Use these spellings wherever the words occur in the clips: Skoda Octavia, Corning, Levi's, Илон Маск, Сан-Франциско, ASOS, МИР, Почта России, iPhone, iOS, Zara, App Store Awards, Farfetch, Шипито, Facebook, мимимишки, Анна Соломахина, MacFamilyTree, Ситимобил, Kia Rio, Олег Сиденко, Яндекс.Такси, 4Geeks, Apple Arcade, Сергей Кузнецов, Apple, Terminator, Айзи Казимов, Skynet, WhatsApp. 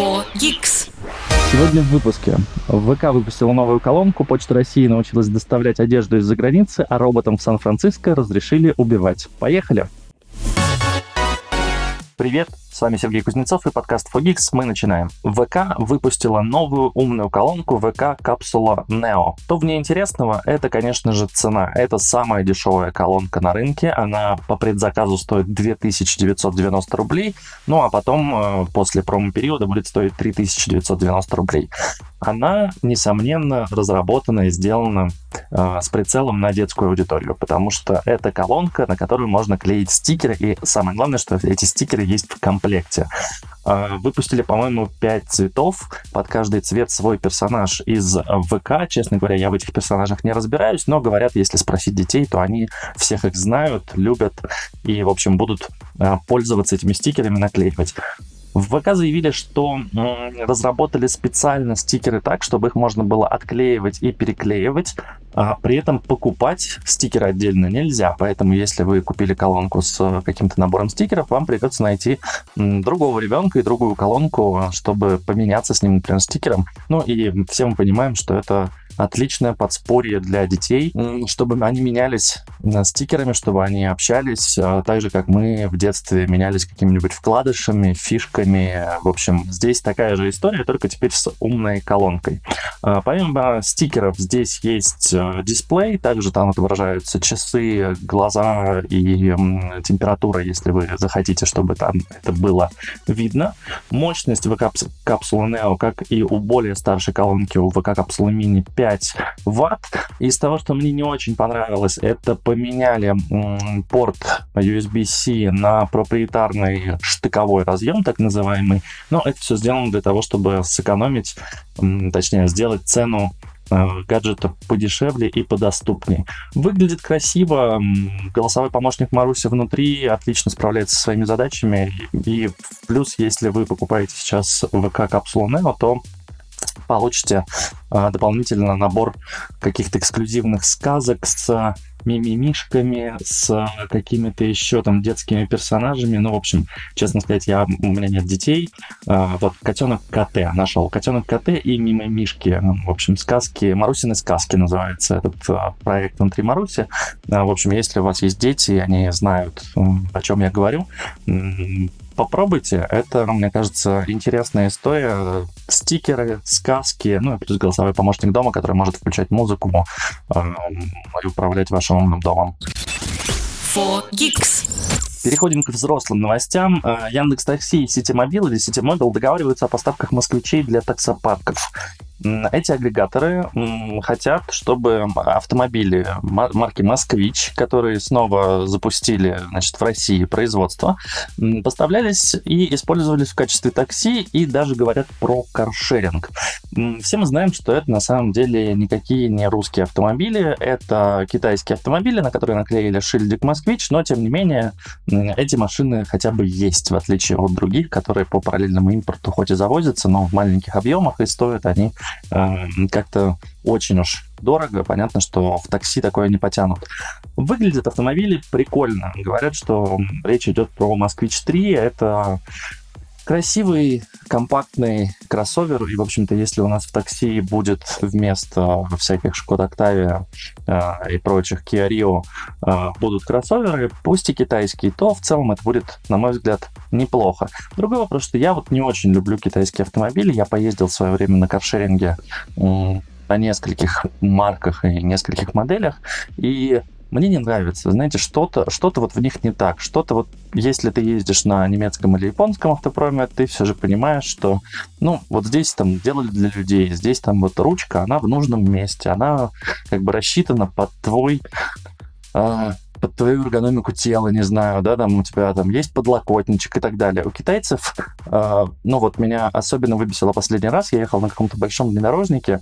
4Geeks. Сегодня в выпуске. ВК выпустила новую колонку, Почта России научилась доставлять одежду из-за границы, а роботам в Сан-Франциско разрешили убивать. Поехали! Привет, с вами Сергей Кузнецов и подкаст 4Geeks. Мы начинаем. ВК выпустила новую умную колонку ВК Капсула Neo. Что в ней интересного, это, конечно же, цена. Это самая дешевая колонка на рынке. Она по предзаказу стоит 2990 рублей, ну а потом, после промо-периода, будет стоить 3990 рублей. Она, несомненно, разработана и сделана с прицелом на детскую аудиторию, потому что это колонка, на которую можно клеить стикеры, и самое главное, что эти стикеры есть в комплекте. Выпустили, по-моему, 5 цветов, под каждый цвет свой персонаж из ВК. Честно говоря, я в этих персонажах не разбираюсь, но, говорят, если спросить детей, то они всех их знают, любят и, в общем, будут пользоваться этими стикерами, наклеивать. В ВК заявили, что разработали специально стикеры так, чтобы их можно было отклеивать и переклеивать, а при этом покупать стикеры отдельно нельзя. Поэтому, если вы купили колонку с каким-то набором стикеров, вам придется найти другого ребенка и другую колонку, чтобы поменяться с ним, например, стикером. Ну и все мы понимаем, что это отличное подспорье для детей, чтобы они менялись стикерами, чтобы они общались, так же, как мы в детстве менялись какими-нибудь вкладышами, фишками. В общем, здесь такая же история, только теперь с умной колонкой. Помимо стикеров, здесь есть дисплей, также там отображаются часы, глаза и температура, если вы захотите, чтобы там это было видно. Мощность ВК Капсулы Neo, как и у более старшей колонки, у ВК Капсулы Mini, 5 ватт. Из того, что мне не очень понравилось, это поменяли порт USB-C на проприетарный штыковой разъем, так называемый. Но это все сделано для того, чтобы сэкономить, точнее, сделать цену гаджета подешевле и подоступнее. Выглядит красиво, голосовой помощник Маруся внутри отлично справляется со своими задачами. И плюс, если вы покупаете сейчас ВК Капсулу Neo, то получите дополнительно набор каких-то эксклюзивных сказок с мимимишками, с какими-то еще там детскими персонажами. Ну, в общем, честно сказать, у меня нет детей. Вот «Котенок КТ» нашел. «Котенок КТ» и мимимишки. В общем, сказки, Марусины сказки называется этот проект внутри Маруси. В общем, если у вас есть дети, и они знают, о чем я говорю, попробуйте. Это, мне кажется, интересная история. Стикеры, сказки, ну и плюс голосовой помощник дома, который может включать музыку и управлять вашим умным домом. 4Geeks. Переходим к взрослым новостям. Яндекс.Такси и Ситимобил или Ситимобил договариваются о поставках москвичей для таксопарков. Эти агрегаторы хотят, чтобы автомобили марки «Москвич», которые снова запустили, значит, в России производство, поставлялись и использовались в качестве такси, и даже говорят про каршеринг. Все мы знаем, что это на самом деле никакие не русские автомобили, это китайские автомобили, на которые наклеили шильдик «Москвич», но, тем не менее, эти машины хотя бы есть, в отличие от других, которые по параллельному импорту хоть и завозятся, но в маленьких объемах, и стоят они как-то очень уж дорого. Понятно, что в такси такое не потянут. Выглядят автомобили прикольно. Говорят, что речь идет про «Москвич 3». Это красивый, компактный кроссовер. И, в общем-то, если у нас в такси будет вместо всяких Skoda Octavia и прочих Kia Rio будут кроссоверы, пусть и китайские, то в целом это будет, на мой взгляд, неплохо. Другой вопрос, что я вот не очень люблю китайские автомобили. Я поездил в свое время на каршеринге на нескольких марках и нескольких моделях, и мне не нравится, знаете, что-то вот в них не так, что-то вот, если ты ездишь на немецком или японском автопроме, ты все же понимаешь, что, ну, вот здесь там делали для людей, здесь там вот ручка, она в нужном месте, она как бы рассчитана под твою эргономику тела, не знаю, да, там у тебя там есть подлокотничек и так далее. У китайцев, ну вот меня особенно выбесило последний раз, я ехал на каком-то большом внедорожнике,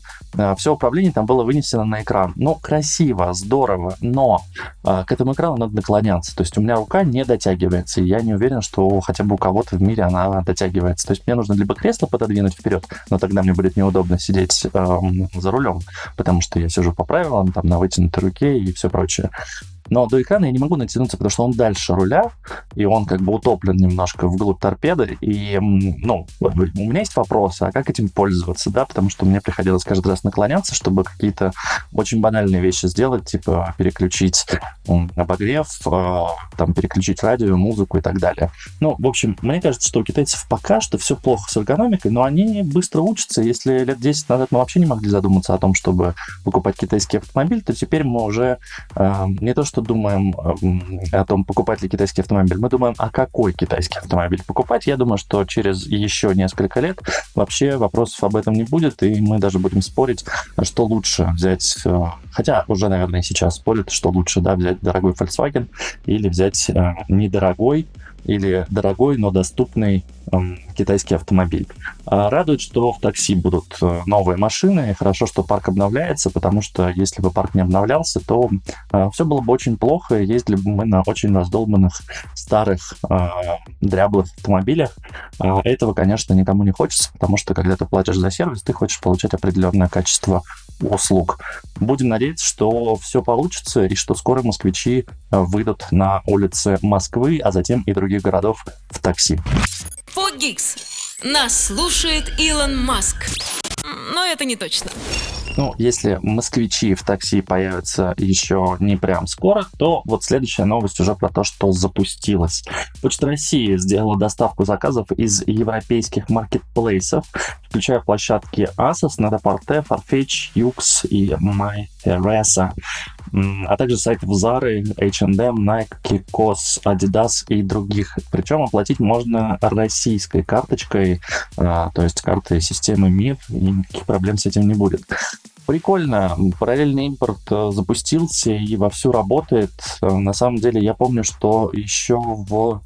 все управление там было вынесено на экран. Ну, красиво, здорово, но к этому экрану надо наклоняться, то есть у меня рука не дотягивается, и я не уверен, что хотя бы у кого-то в мире она дотягивается. То есть мне нужно либо кресло пододвинуть вперед, но тогда мне будет неудобно сидеть за рулем, потому что я сижу по правилам, там на вытянутой руке и все прочее. Но до экрана я не могу натянуться, потому что он дальше руля, и он как бы утоплен немножко вглубь торпеды. И, ну, у меня есть вопросы, а как этим пользоваться, да? Потому что мне приходилось каждый раз наклоняться, чтобы какие-то очень банальные вещи сделать, типа переключить обогрев, там, переключить радио, музыку и так далее. Ну, в общем, мне кажется, что у китайцев пока что все плохо с эргономикой, но они быстро учатся. Если лет 10 назад мы вообще не могли задуматься о том, чтобы покупать китайский автомобиль, то теперь мы уже не то что думаем о том, покупать ли китайский автомобиль, мы думаем, а какой китайский автомобиль покупать. Я думаю, что через еще несколько лет вообще вопросов об этом не будет, и мы даже будем спорить, что лучше взять, хотя уже, наверное, сейчас спорят, что лучше, да, взять дорогой Volkswagen или взять недорогой, или дорогой, но доступный китайский автомобиль. Радует, что в такси будут новые машины. Хорошо, что парк обновляется, потому что если бы парк не обновлялся, то все было бы очень плохо. Ездили бы мы на очень раздолбанных, старых, дряблых автомобилях. Этого, конечно, никому не хочется, потому что, когда ты платишь за сервис, ты хочешь получать определенное качество услуг. Будем надеяться, что все получится, и что скоро москвичи выйдут на улицы Москвы, а затем и других городов в такси. 4Geeks. Нас слушает Илон Маск. Но это не точно. Ну, если москвичи в такси появятся еще не прям скоро, то вот следующая новость уже про то, что запустилось. Почта России сделала доставку заказов из европейских маркетплейсов, включая площадки ASOS, Net-a-Porter, Farfetch, Yux и MyTheresa, а также сайтов Zara, H&M, Nike, Cos, Adidas и других. Причем оплатить можно российской карточкой, то есть картой системы МИР, и никаких проблем с этим не будет. Прикольно, параллельный импорт запустился и вовсю работает. На самом деле я помню, что еще в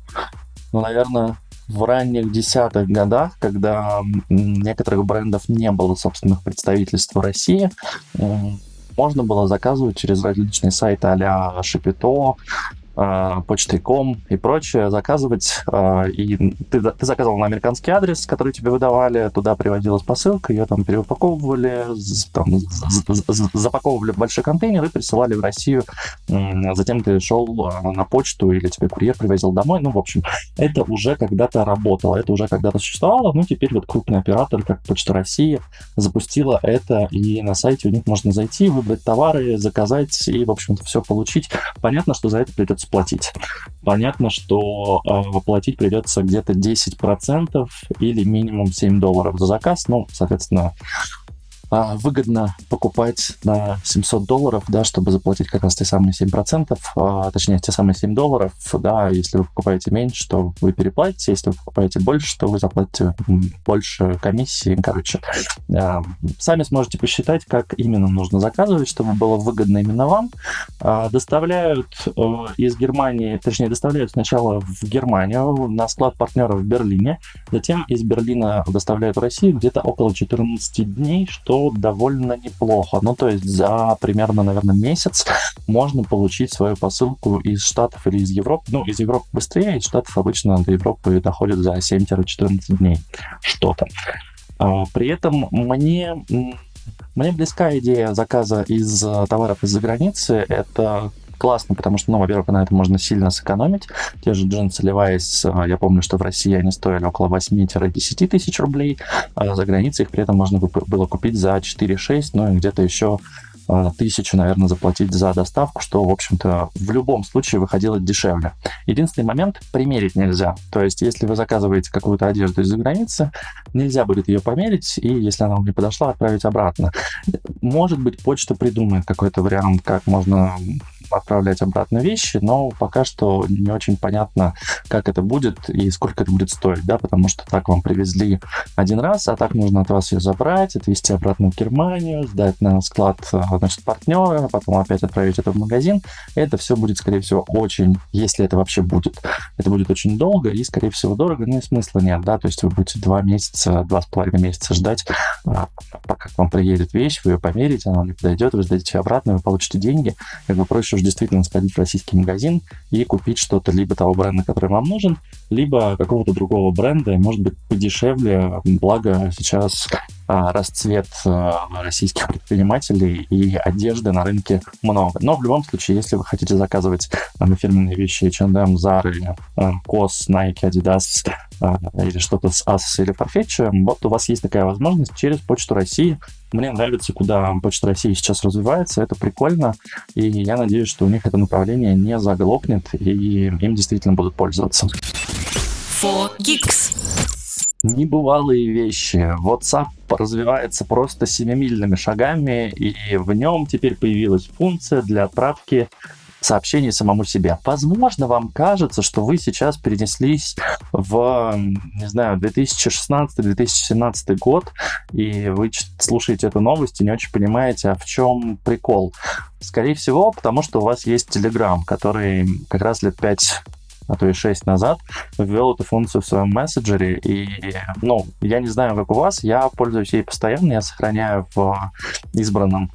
ранних 10-х годах, когда некоторых брендов не было собственных представительств в России, можно было заказывать через различные сайты а-ля Шипито, Почты.ком и прочее, заказывать. И ты заказывал на американский адрес, который тебе выдавали, туда приводилась посылка, ее там переупаковывали, запаковывали в большой контейнер и присылали в Россию. Затем ты шел на почту или тебе курьер привозил домой. Ну, в общем, это уже когда-то работало, это уже когда-то существовало. Ну, теперь вот крупный оператор, как Почта России, запустила это, и на сайте у них можно зайти, выбрать товары, заказать и, в общем-то, все получить. Понятно, что за это придется платить. Понятно, что платить придется где-то 10% или минимум $7 за заказ. Ну, соответственно, выгодно покупать на $700, да, чтобы заплатить как раз те самые 7%, точнее, те самые $7, да, если вы покупаете меньше, то вы переплатите, если вы покупаете больше, то вы заплатите больше комиссии. Короче, сами сможете посчитать, как именно нужно заказывать, чтобы было выгодно именно вам. Доставляют из Германии, точнее, доставляют сначала в Германию на склад партнеров в Берлине, затем из Берлина доставляют в Россию где-то около 14 дней, что довольно неплохо. Ну, то есть за примерно, наверное, месяц можно получить свою посылку из Штатов или из Европы. Ну, из Европы быстрее, из Штатов обычно до Европы доходит за 7-14 дней что-то. При этом мне близка идея заказа из товаров из-за границы. Это классно, потому что, ну, во-первых, на этом можно сильно сэкономить. Те же джинсы Levi's, я помню, что в России они стоили около 8-10 тысяч рублей, а за границей их при этом можно было купить за 4-6, ну и где-то еще 1000, наверное, заплатить за доставку, что, в общем-то, в любом случае выходило дешевле. Единственный момент – примерить нельзя. То есть, если вы заказываете какую-то одежду из-за границы, нельзя будет ее померить, и если она вам не подошла, отправить обратно. Может быть, почта придумает какой-то вариант, как можно отправлять обратно вещи, но пока что не очень понятно, как это будет и сколько это будет стоить, да, потому что так вам привезли один раз, а так нужно от вас ее забрать, отвезти обратно в Германию, сдать на склад, значит, партнера, потом опять отправить это в магазин. Это все будет, скорее всего, очень, если это вообще будет, это будет очень долго и, скорее всего, дорого, но и смысла нет, да, то есть вы будете 2 месяца, 2,5 месяца ждать, пока к вам приедет вещь, вы ее померите, она вам не подойдет, вы сдадите ее обратно, вы получите деньги, как бы проще действительно сходить в российский магазин и купить что-то либо того бренда, который вам нужен, либо какого-то другого бренда, может быть, подешевле, благо сейчас расцвет российских предпринимателей и одежды на рынке много. Но в любом случае, если вы хотите заказывать фирменные вещи H&M, Zara, Cos, Nike, Adidas или что-то с ASOS или Farfetch, вот у вас есть такая возможность через Почту России. Мне нравится, куда Почта России сейчас развивается, это прикольно, и я надеюсь, что у них это направление не заглохнет, и им действительно будут пользоваться. 4Geeks. Небывалые вещи. WhatsApp развивается просто семимильными шагами, и в нем теперь появилась функция для отправки сообщений самому себе. Возможно, вам кажется, что вы сейчас перенеслись в, не знаю, 2016-2017 год, и вы слушаете эту новость и не очень понимаете, а в чем прикол. Скорее всего, потому что у вас есть Telegram, который как раз лет 5, а то и 6 назад ввел эту функцию в своем мессенджере, и, я не знаю, как у вас, я пользуюсь ей постоянно, я сохраняю в избранном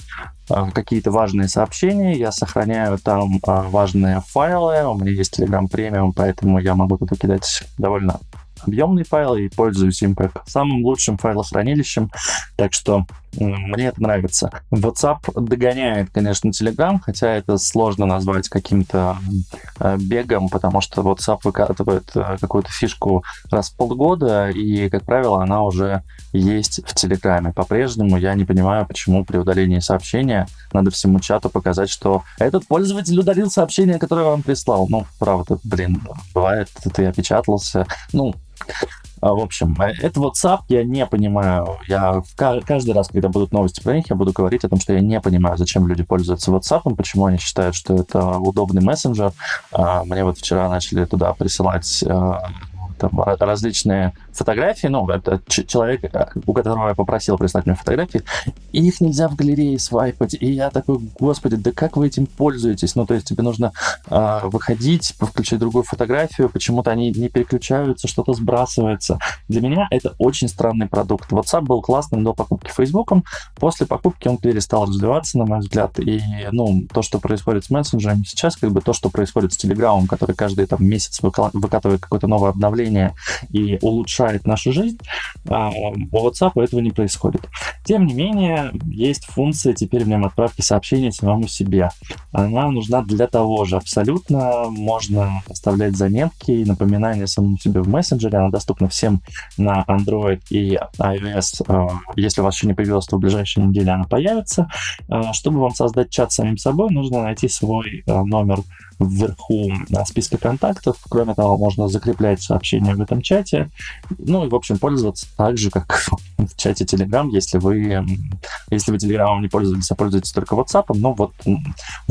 какие-то важные сообщения, я сохраняю там важные файлы, у меня есть Telegram Premium, поэтому я могу туда кидать довольно объемные файлы и пользуюсь им как самым лучшим файлохранилищем, так что мне это нравится. WhatsApp догоняет, конечно, Telegram, хотя это сложно назвать каким-то бегом, потому что WhatsApp выкатывает какую-то фишку раз в полгода, и, как правило, она уже есть в Телеграме. По-прежнему я не понимаю, почему при удалении сообщения надо всему чату показать, что этот пользователь удалил сообщение, которое вам прислал. Ну, правда, бывает, ты опечатался. В общем, это WhatsApp, я не понимаю, я каждый раз, когда будут новости про них, я буду говорить о том, что я не понимаю, зачем люди пользуются WhatsApp, почему они считают, что это удобный мессенджер. Мне вот вчера начали туда присылать там различные фотографии, это человек, у которого я попросил прислать мне фотографии, и их нельзя в галерее свайпать, и я такой, господи, да как вы этим пользуетесь? То есть тебе нужно выходить, включить другую фотографию, почему-то они не переключаются, что-то сбрасывается. Для меня это очень странный продукт. WhatsApp был классным до покупки Фейсбуком, после покупки он перестал развиваться, на мой взгляд, и, то, что происходит с мессенджерами сейчас, то, что происходит с Телеграмом, который каждый месяц выкатывает какое-то новое обновление, и улучшает нашу жизнь, у WhatsApp этого не происходит. Тем не менее, есть функция теперь в нем отправки сообщений самому себе. Она нужна для того же абсолютно. Можно оставлять заметки и напоминания самому себе в мессенджере. Она доступна всем на Android и iOS. Если у вас еще не появилась, то в ближайшей неделе она появится. Чтобы вам создать чат самим собой, нужно найти свой номер вверху на списке контактов. Кроме того, можно закреплять сообщения в этом чате. И, в общем, пользоваться так же, как в чате Telegram. Если вы Telegram не пользовались, а пользуетесь только WhatsApp, у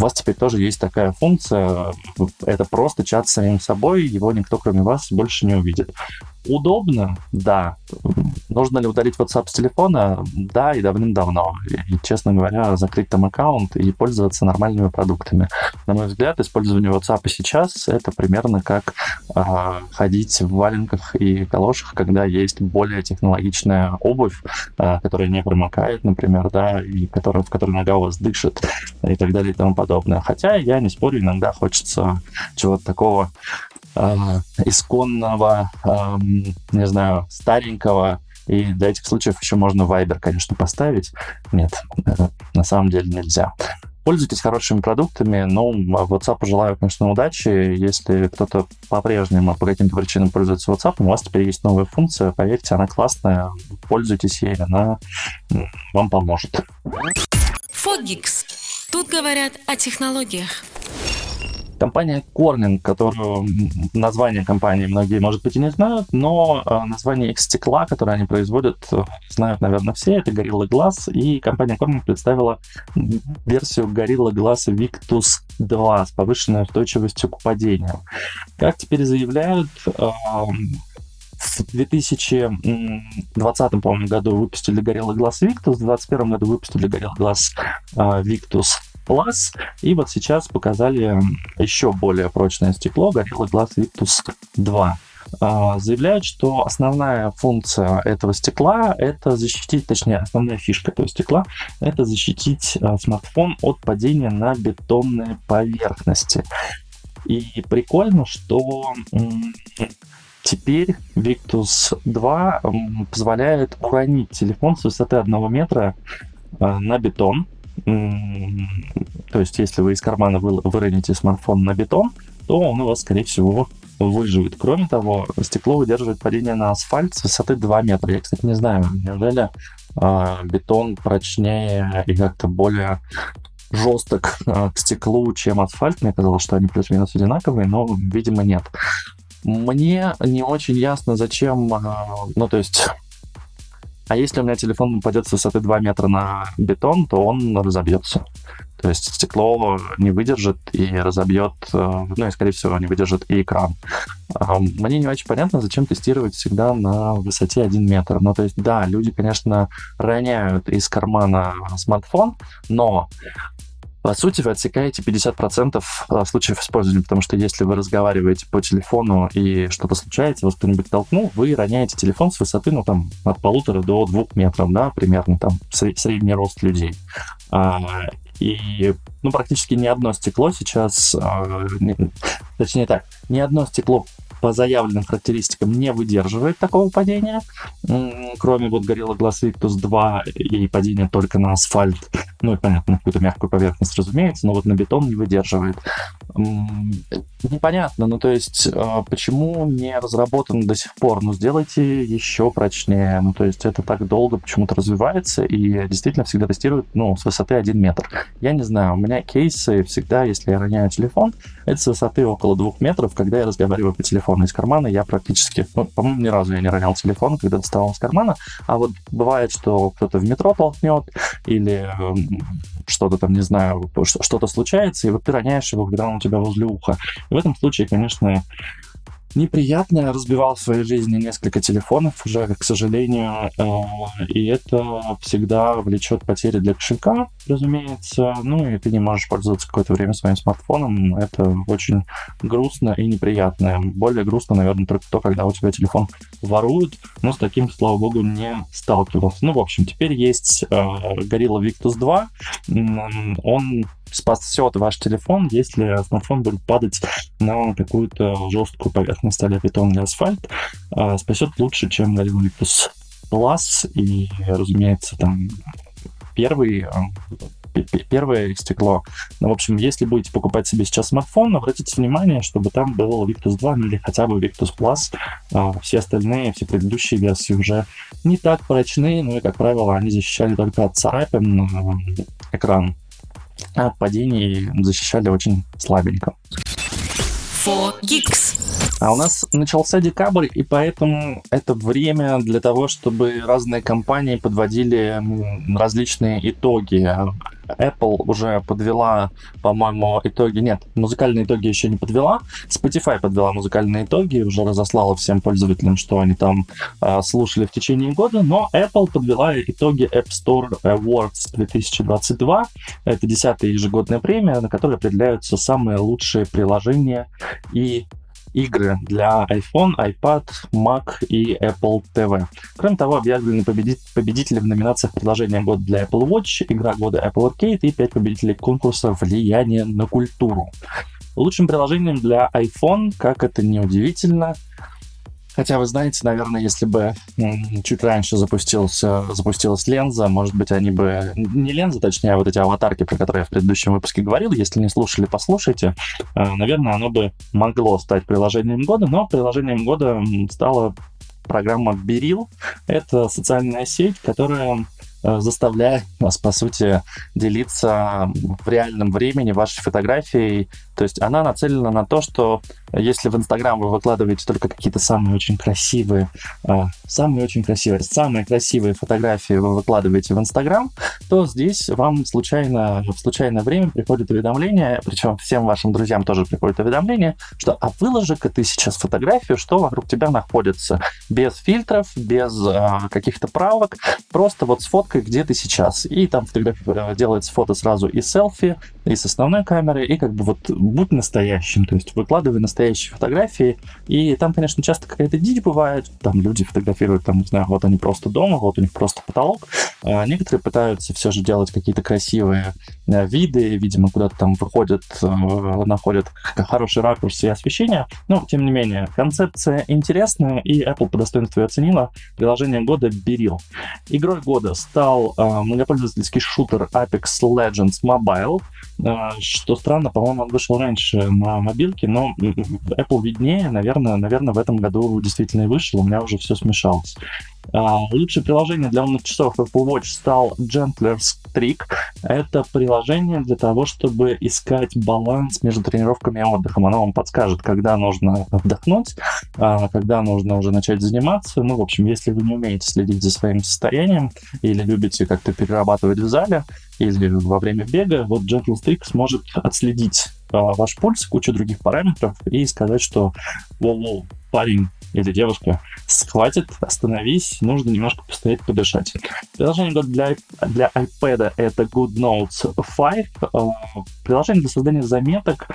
вас теперь тоже есть такая функция. Это просто чат с самим собой, его никто, кроме вас, больше не увидит. Удобно? Да. Нужно ли удалить WhatsApp с телефона? Да, и давным-давно. И, честно говоря, закрыть там аккаунт и пользоваться нормальными продуктами. На мой взгляд, использование WhatsApp сейчас — это примерно как ходить в валенках и калошах, когда есть более технологичная обувь, которая не промокает, например, и в которой нога у вас дышит, и так далее, и тому подобное. Хотя, я не спорю, иногда хочется чего-то такого исконного, старенького, и для этих случаев еще можно Viber, конечно, поставить. Нет, на самом деле нельзя. Пользуйтесь хорошими продуктами, WhatsApp желаю, конечно, удачи. Если кто-то по-прежнему по каким-то причинам пользуется WhatsApp, у вас теперь есть новая функция, поверьте, она классная, пользуйтесь ей, она вам поможет. 4Geeks. Тут говорят о технологиях. Компания Corning, которую название компании многие, может быть, и не знают, но название их стекла, которое они производят, знают, наверное, все, это Gorilla Glass, и компания Corning представила версию Gorilla Glass Victus 2 с повышенной устойчивостью к падению. Как теперь заявляют, в 2020, по-моему, году выпустили Gorilla Glass Victus, в 2021 году выпустили Gorilla Glass Victus Plus, и вот сейчас показали еще более прочное стекло Gorilla Glass Victus 2. Заявляют, что основная функция этого стекла — это защитить, точнее, основная фишка этого стекла — это защитить смартфон от падения на бетонные поверхности. И прикольно, что Теперь Victus 2 позволяет уронить телефон с высоты 1 метра на бетон. То есть, если вы из кармана выроните смартфон на бетон, то он у вас, скорее всего, выживет. Кроме того, стекло выдерживает падение на асфальт с высоты 2 метра. Я, кстати, не знаю, неужели бетон прочнее и как-то более жесток к стеклу, чем асфальт. Мне казалось, что они плюс-минус одинаковые, но, видимо, нет. Мне не очень ясно, зачем... А если у меня телефон упадет с высоты 2 метра на бетон, то он разобьется. То есть стекло не выдержит и разобьет, и, скорее всего, не выдержит и экран. Мне не очень понятно, зачем тестировать всегда на высоте 1 метр. Люди, конечно, роняют из кармана смартфон, но... По сути, вы отсекаете 50% случаев использования, потому что если вы разговариваете по телефону и что-то случается, вас кто-нибудь толкнул, вы роняете телефон с высоты, от 1,5 до 2 метров, примерно, средний рост людей. Практически ни одно стекло сейчас... ни одно стекло по заявленным характеристикам не выдерживает такого падения, кроме Gorilla Glass Victus 2 и падения только на асфальт. Понятно, на какую-то мягкую поверхность, разумеется, но на бетон не выдерживает. Непонятно, почему не разработан до сих пор? Сделайте еще прочнее. Это так долго почему-то развивается и действительно всегда тестируют, с высоты 1 метр. Я не знаю, у меня кейсы всегда, если я роняю телефон, это с высоты около 2 метров, когда я разговариваю по телефону из кармана, я практически, по-моему, ни разу я не ронял телефон, когда доставал из кармана, а бывает, что кто-то в метро толкнет или... что-то что-то случается, и ты роняешь его, когда он у тебя возле уха. И в этом случае, конечно, неприятно. Я разбивал в своей жизни несколько телефонов уже, к сожалению, и это всегда влечет потери для кошелька, разумеется, и ты не можешь пользоваться какое-то время своим смартфоном. Это очень грустно и неприятно. Более грустно, наверное, только то, когда у тебя телефон воруют, но с таким, слава богу, не сталкивался. Теперь есть Gorilla Victus 2, он спасет ваш телефон, если смартфон будет падать на какую-то жесткую поверхность, а-ля бетон или асфальт, спасет лучше, чем Gorilla Victus Plus, и, разумеется, первое стекло. Если будете покупать себе сейчас смартфон, обратите внимание, чтобы там был Victus 2 или хотя бы Victus Plus. Все остальные, все предыдущие версии уже не так прочные, и, как правило, они защищали только от царапин экран. А от падений защищали очень слабенько. 4Geeks. А у нас начался декабрь, и поэтому это время для того, чтобы разные компании подводили различные итоги. Apple уже подвела, по-моему, итоги. Нет, музыкальные итоги еще не подвела. Spotify подвела музыкальные итоги, уже разослала всем пользователям, что они там слушали в течение года. Но Apple подвела итоги App Store Awards 2022. Это 10-я ежегодная премия, на которой определяются самые лучшие приложения и игры для iPhone, iPad, Mac и Apple TV. Кроме того, объявлены победители в номинациях «Приложение года для Apple Watch», «Игра года Apple Arcade» и 5 победителей конкурса «Влияние на культуру». Лучшим приложением для iPhone, как это ни удивительно, хотя вы знаете, наверное, если бы чуть раньше запустилась Ленза, может быть, они бы... Не Ленза, точнее, а вот эти аватарки, про которые я в предыдущем выпуске говорил. Если не слушали, послушайте. Наверное, оно бы могло стать приложением года, но приложением года стала программа BeReal. Это социальная сеть, которая заставляет вас, по сути, делиться в реальном времени вашей фотографией. То есть она нацелена на то, что если в Инстаграм вы выкладываете только какие-то самые красивые фотографии вы выкладываете в Инстаграм, то здесь вам в случайное время приходит уведомление, причем всем вашим друзьям тоже приходит уведомление, что а выложи-ка ты сейчас фотографию, что вокруг тебя находится. Без фильтров, без каких-то правок, просто вот с фоткой, где ты сейчас. И там делается фото сразу и селфи, и с основной камеры, и как бы вот будь настоящим, то есть выкладывай настоящие фотографии. И там, конечно, часто какая-то дичь бывает, там люди фотографируют, там, не знаю, вот они просто дома, вот у них просто потолок. А некоторые пытаются все же делать какие-то красивые виды, видимо, куда-то там выходят, находят хороший ракурс и освещение. Но, тем не менее, концепция интересная, и Apple по достоинству ее оценила. Приложение года BeReal. Игрой года стал многопользовательский шутер Apex Legends Mobile. Что странно, по-моему, он вышел раньше на мобилке, но Apple виднее, наверное, в этом году действительно и вышел, у меня уже все смешалось. Лучшее приложение для умных часов Apple Watch стал Gentler Streak. Это приложение для того, чтобы искать баланс между тренировками и отдыхом. Оно вам подскажет, когда нужно отдохнуть, когда нужно уже начать заниматься. Ну, в общем, если вы не умеете следить за своим состоянием или любите как-то перерабатывать в зале или во время бега, вот Gentler Streak сможет отследить ваш пульс, кучу других параметров и сказать, что воу-воу, парень или девушка, схватит, остановись, нужно немножко постоять, подышать. Приложение для iPad это Good Notes 5. Приложение для создания заметок.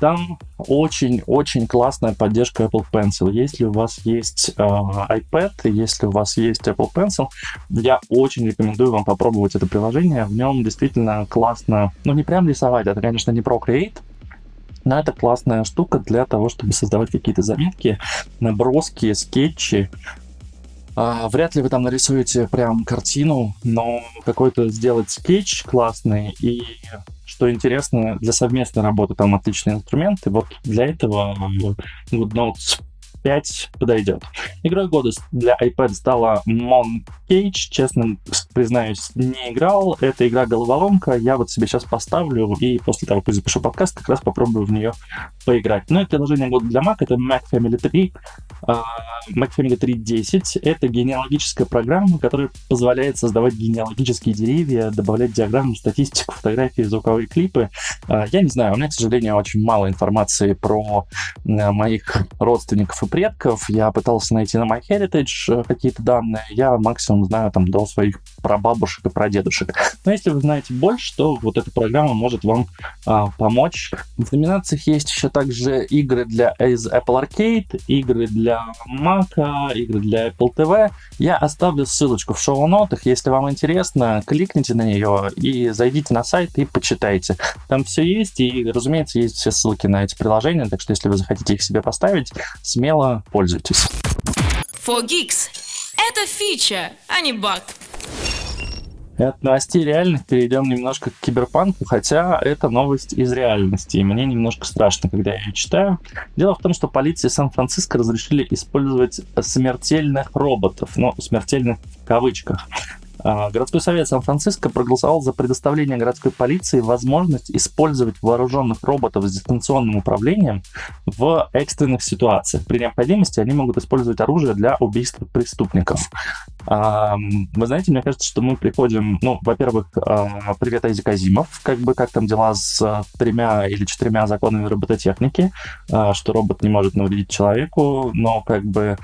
Там очень-очень классная поддержка Apple Pencil. Если у вас есть iPad, если у вас есть Apple Pencil, я очень рекомендую вам попробовать это приложение. В нем действительно классно, ну не прям рисовать, это, конечно, не Procreate, но это классная штука для того, чтобы создавать какие-то заметки, наброски, скетчи. Вряд ли вы там нарисуете прям картину, но какой-то сделать скетч классный. И что интересно, для совместной работы там отличные инструменты. Вот для этого Good Notes 5 подойдет. Игрой года для iPad стала Monkey. Честно признаюсь, не играл. Это игра-головоломка. Я вот себе сейчас поставлю и после того, как запишу подкаст, как раз попробую в нее поиграть. Ну и приложение года для Mac это MacFamilyTree. MacFamilyTree 10 это генеалогическая программа, которая позволяет создавать генеалогические деревья, добавлять диаграммы, статистику, фотографии, звуковые клипы. Я не знаю, у меня, к сожалению, очень мало информации про моих родственников и предков. Я пытался найти на MyHeritage какие-то данные. Я максимум знаю там до своих прабабушек и прадедушек. Но если вы знаете больше, то вот эта программа может вам помочь. В номинациях есть еще также игры для Apple Arcade, игры для Mac, игры для Apple TV. Я оставлю ссылочку в шоу-нотах. Если вам интересно, кликните на нее и зайдите на сайт и почитайте. Там все есть, и, разумеется, есть все ссылки на эти приложения, так что если вы захотите их себе поставить, смело пользуйтесь. 4Geeks — это фича, а не баг. И от новостей реальных перейдем немножко к киберпанку, хотя это новость из реальности, и мне немножко страшно, когда я ее читаю. Дело в том, что полиции Сан-Франциско разрешили использовать смертельных роботов, но смертельных в кавычках. Городской совет Сан-Франциско проголосовал за предоставление городской полиции возможность использовать вооруженных роботов с дистанционным управлением в экстренных ситуациях. При необходимости они могут использовать оружие для убийства преступников. Вы знаете, мне кажется, что мы приходим... Ну, во-первых, привет, Айзи Казимов. Как там дела с 3 или 4 законами робототехники? Что робот не может навредить человеку, но как бы...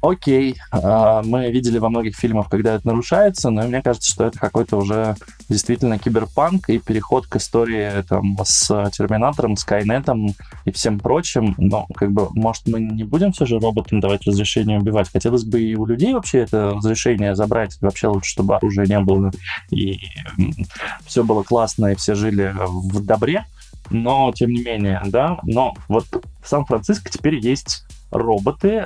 Окей, мы видели во многих фильмах, когда это нарушается, но мне кажется, что это какой-то уже действительно киберпанк и переход к истории там, с Терминатором, Скайнетом и всем прочим. Но, как бы, может, мы не будем все же роботам давать разрешение убивать? Хотелось бы и у людей вообще это разрешение забрать. Вообще лучше, чтобы оружия не было, и все было классно, и все жили в добре. Но, тем не менее, да, но вот в Сан-Франциско теперь есть... роботы,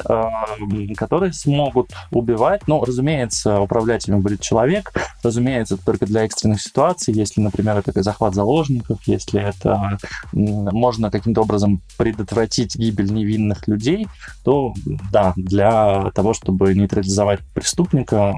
которые смогут убивать, но, разумеется, управлять ими будет человек, разумеется, только для экстренных ситуаций, если, например, это захват заложников, если это можно каким-то образом предотвратить гибель невинных людей, то, да, для того, чтобы нейтрализовать преступника,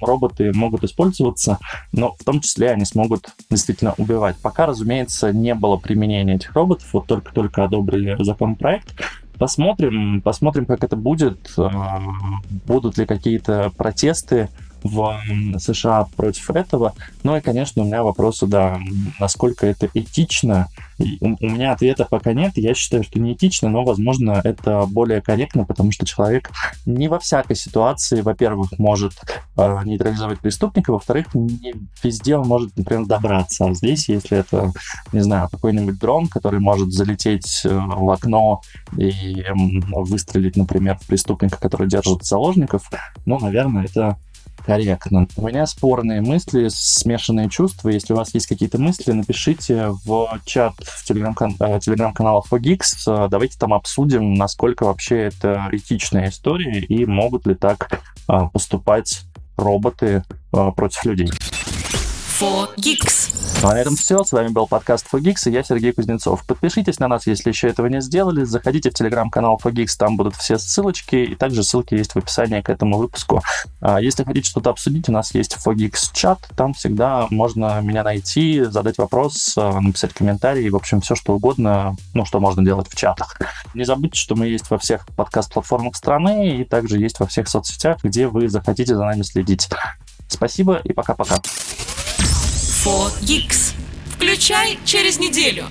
роботы могут использоваться, но в том числе они смогут действительно убивать. Пока, разумеется, не было применения этих роботов, вот только одобрили законопроект. Посмотрим, как это будет, будут ли какие-то протесты. в США против этого. Ну и, конечно, у меня вопросы, да, насколько это этично. У меня ответа пока нет. Я считаю, что не этично, но, возможно, это более корректно, потому что человек не во всякой ситуации, во-первых, может нейтрализовать преступника, во-вторых, не везде он может, например, добраться. А здесь, если это, не знаю, какой-нибудь дрон, который может залететь в окно и выстрелить, например, в преступника, который держит заложников, ну, наверное, это корректно. У меня спорные мысли, смешанные чувства. Если у вас есть какие-то мысли, напишите в чат в телеграм-канала 4Geeks. Давайте там обсудим, насколько вообще это этичная история и могут ли так поступать роботы против людей. 4Geeks. Ну, а на этом все. С вами был подкаст 4Geeks, и я Сергей Кузнецов. Подпишитесь на нас, если еще этого не сделали. Заходите в телеграм-канал 4Geeks, там будут все ссылочки, и также ссылки есть в описании к этому выпуску. Если хотите что-то обсудить, у нас есть 4Geeks чат, там всегда можно меня найти, задать вопрос, написать комментарий, в общем, все что угодно, ну, что можно делать в чатах. Не забудьте, что мы есть во всех подкаст-платформах страны, и также есть во всех соцсетях, где вы захотите за нами следить. Спасибо и пока-пока. 4Geeks. Включай через неделю.